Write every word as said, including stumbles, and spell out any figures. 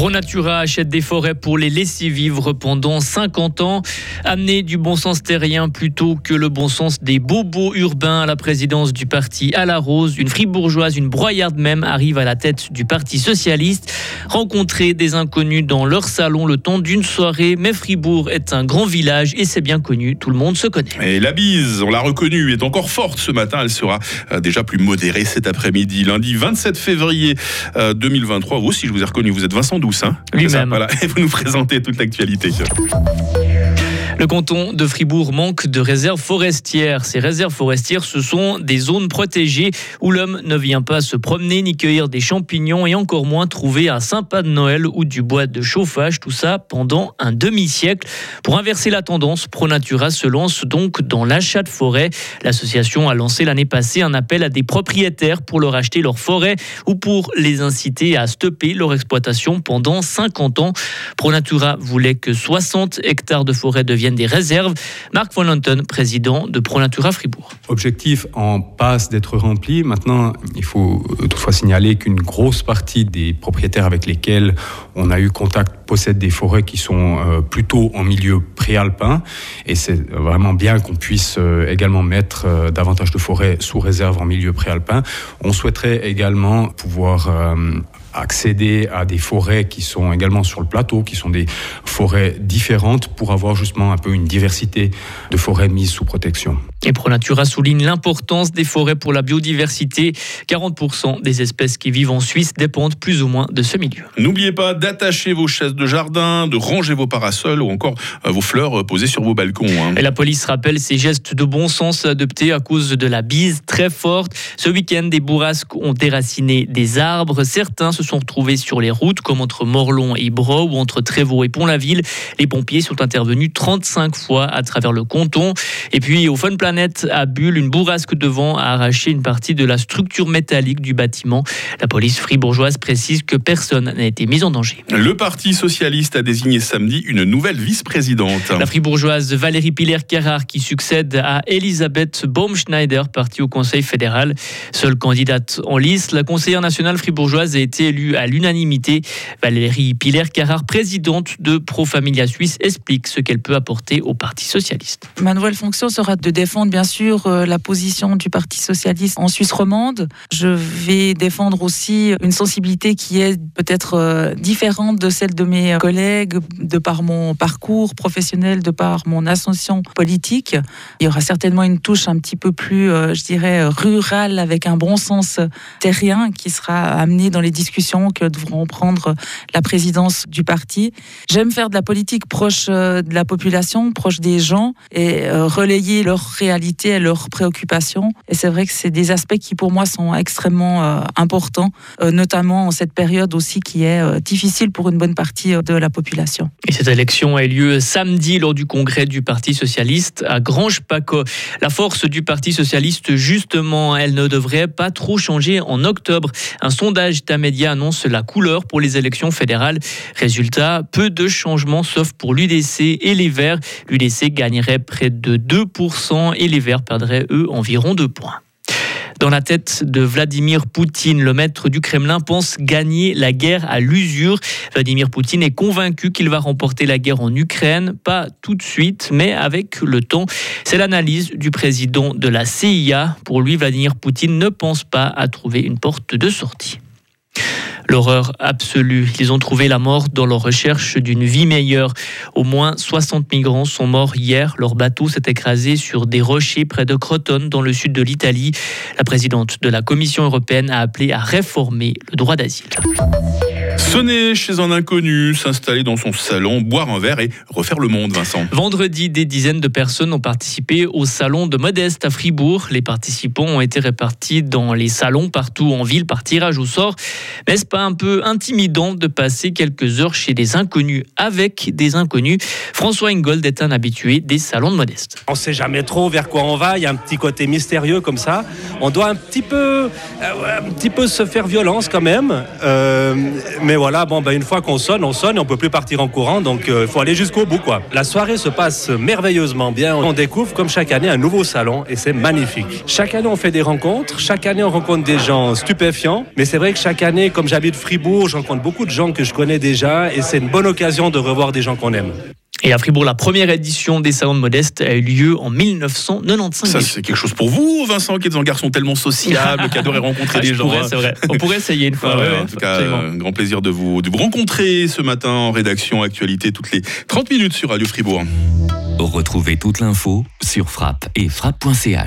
Pro Natura achète des forêts pour les laisser vivre pendant cinquante ans. Amener du bon sens terrien plutôt que le bon sens des bobos urbains à la présidence du parti à la rose. Une fribourgeoise, une broyarde même, arrive à la tête du parti socialiste. Rencontrer des inconnus dans leur salon le temps d'une soirée. Mais Fribourg est un grand village et c'est bien connu, tout le monde se connaît. Et la bise, on l'a reconnue, est encore forte ce matin. Elle sera déjà plus modérée cet après-midi. Lundi vingt-sept février deux mille vingt-trois, vous aussi je vous ai reconnu, vous êtes Vincent Doucin. Lui-même. Voilà. Et vous nous présentez toute l'actualité. Le canton de Fribourg manque de réserves forestières. Ces réserves forestières, ce sont des zones protégées où l'homme ne vient pas se promener ni cueillir des champignons et encore moins trouver un sympa de Noël ou du bois de chauffage. Tout ça pendant un demi-siècle. Pour inverser la tendance, Pro Natura se lance donc dans l'achat de forêts. L'association a lancé l'année passée un appel à des propriétaires pour leur acheter leurs forêts ou pour les inciter à stopper leur exploitation pendant cinquante ans. Pro Natura voulait que soixante hectares de forêt deviennent des réserves. Marc Van Lenten, président de Pro Natura Fribourg. Objectif en passe d'être rempli. Maintenant, il faut toutefois signaler qu'une grosse partie des propriétaires avec lesquels on a eu contact possèdent des forêts qui sont plutôt en milieu préalpin. Et c'est vraiment bien qu'on puisse également mettre davantage de forêts sous réserve en milieu préalpin. On souhaiterait également pouvoir accéder à des forêts qui sont également sur le plateau, qui sont des forêts différentes pour avoir justement un peu une diversité de forêts mises sous protection. Et Pro Natura souligne l'importance des forêts pour la biodiversité. quarante pour cent des espèces qui vivent en Suisse dépendent plus ou moins de ce milieu. N'oubliez pas d'attacher vos chaises de jardin, de ranger vos parasols ou encore vos fleurs posées sur vos balcons. Hein. Et la police rappelle ces gestes de bon sens adoptés à cause de la bise très forte. Ce week-end, des bourrasques ont déraciné des arbres. Certains se sont retrouvés sur les routes, comme entre Morlon et Ibro ou entre Trévaux et Pont-la-Ville. Les pompiers sont intervenus trente-cinq fois à travers le canton. Et puis, au Fun Place à Bulle, une bourrasque de vent a arraché une partie de la structure métallique du bâtiment. La police fribourgeoise précise que personne n'a été mis en danger. Le Parti socialiste a désigné samedi une nouvelle vice-présidente. La fribourgeoise Valérie Piller-Carrard qui succède à Elisabeth Baumschneider, partie au Conseil fédéral. Seule candidate en lice, la conseillère nationale fribourgeoise a été élue à l'unanimité. Valérie Piller-Carrard, présidente de Pro Familia Suisse, explique ce qu'elle peut apporter au Parti socialiste. Ma nouvelle fonction sera de défendre bien sûr euh, la position du Parti socialiste en Suisse romande. Je vais défendre aussi une sensibilité qui est peut-être euh, différente de celle de mes collègues, de par mon parcours professionnel, de par mon ascension politique. Il y aura certainement une touche un petit peu plus, euh, je dirais, rurale, avec un bon sens terrien qui sera amené dans les discussions que devront prendre la présidence du parti. J'aime faire de la politique proche euh, de la population, proche des gens et euh, relayer leurs réalités et leurs préoccupations. Et c'est vrai que c'est des aspects qui pour moi sont extrêmement euh, importants, euh, notamment en cette période aussi qui est euh, difficile pour une bonne partie euh, de la population. Et cette élection a eu lieu samedi lors du congrès du Parti socialiste à Granges-Paco. La force du Parti socialiste, justement, elle ne devrait pas trop changer en octobre. Un sondage Tamedia annonce la couleur pour les élections fédérales. Résultat, peu de changements sauf pour l'U D C et les Verts. L'U D C gagnerait près de deux pour cent et les Verts perdraient, eux, environ deux points. Dans la tête de Vladimir Poutine, le maître du Kremlin pense gagner la guerre à l'usure. Vladimir Poutine est convaincu qu'il va remporter la guerre en Ukraine, pas tout de suite, mais avec le temps. C'est l'analyse du président de la C I A. Pour lui, Vladimir Poutine ne pense pas à trouver une porte de sortie. L'horreur absolue. Ils ont trouvé la mort dans leur recherche d'une vie meilleure. Au moins soixante migrants sont morts hier. Leur bateau s'est écrasé sur des rochers près de Crotone, dans le sud de l'Italie. La présidente de la Commission européenne a appelé à réformer le droit d'asile. Sonner chez un inconnu, s'installer dans son salon, boire un verre et refaire le monde, Vincent. Vendredi, des dizaines de personnes ont participé au Salon de Modeste à Fribourg. Les participants ont été répartis dans les salons partout en ville par tirage au sort. Mais c'est pas un peu intimidant de passer quelques heures chez des inconnus avec des inconnus? François Ingold est un habitué des Salons de Modeste. On ne sait jamais trop vers quoi on va. Il y a un petit côté mystérieux comme ça. On doit un petit peu, un petit peu se faire violence quand même. Euh, mais voilà, bon, ben, une fois qu'on sonne, on sonne et on peut plus partir en courant, donc il euh, faut aller jusqu'au bout, quoi. La soirée se passe merveilleusement bien. On découvre, comme chaque année, un nouveau salon et c'est magnifique. Chaque année, on fait des rencontres. Chaque année, on rencontre des gens stupéfiants. Mais c'est vrai que chaque année, comme j'habite Fribourg, je rencontre beaucoup de gens que je connais déjà et c'est une bonne occasion de revoir des gens qu'on aime. Et à Fribourg, la première édition des Salons de Modeste a eu lieu en dix-neuf cent quatre-vingt-quinze. Ça, c'est quelque chose pour vous, Vincent, qui êtes un garçon tellement sociable, qui adorait rencontrer des gens. Pourrais, c'est vrai. On pourrait essayer une fois. Ah ouais, ouais, en tout cas, un grand plaisir de vous, de vous rencontrer ce matin en rédaction Actualité, toutes les trente minutes sur Radio Fribourg. Retrouvez toute l'info sur frappe et frappe point c h.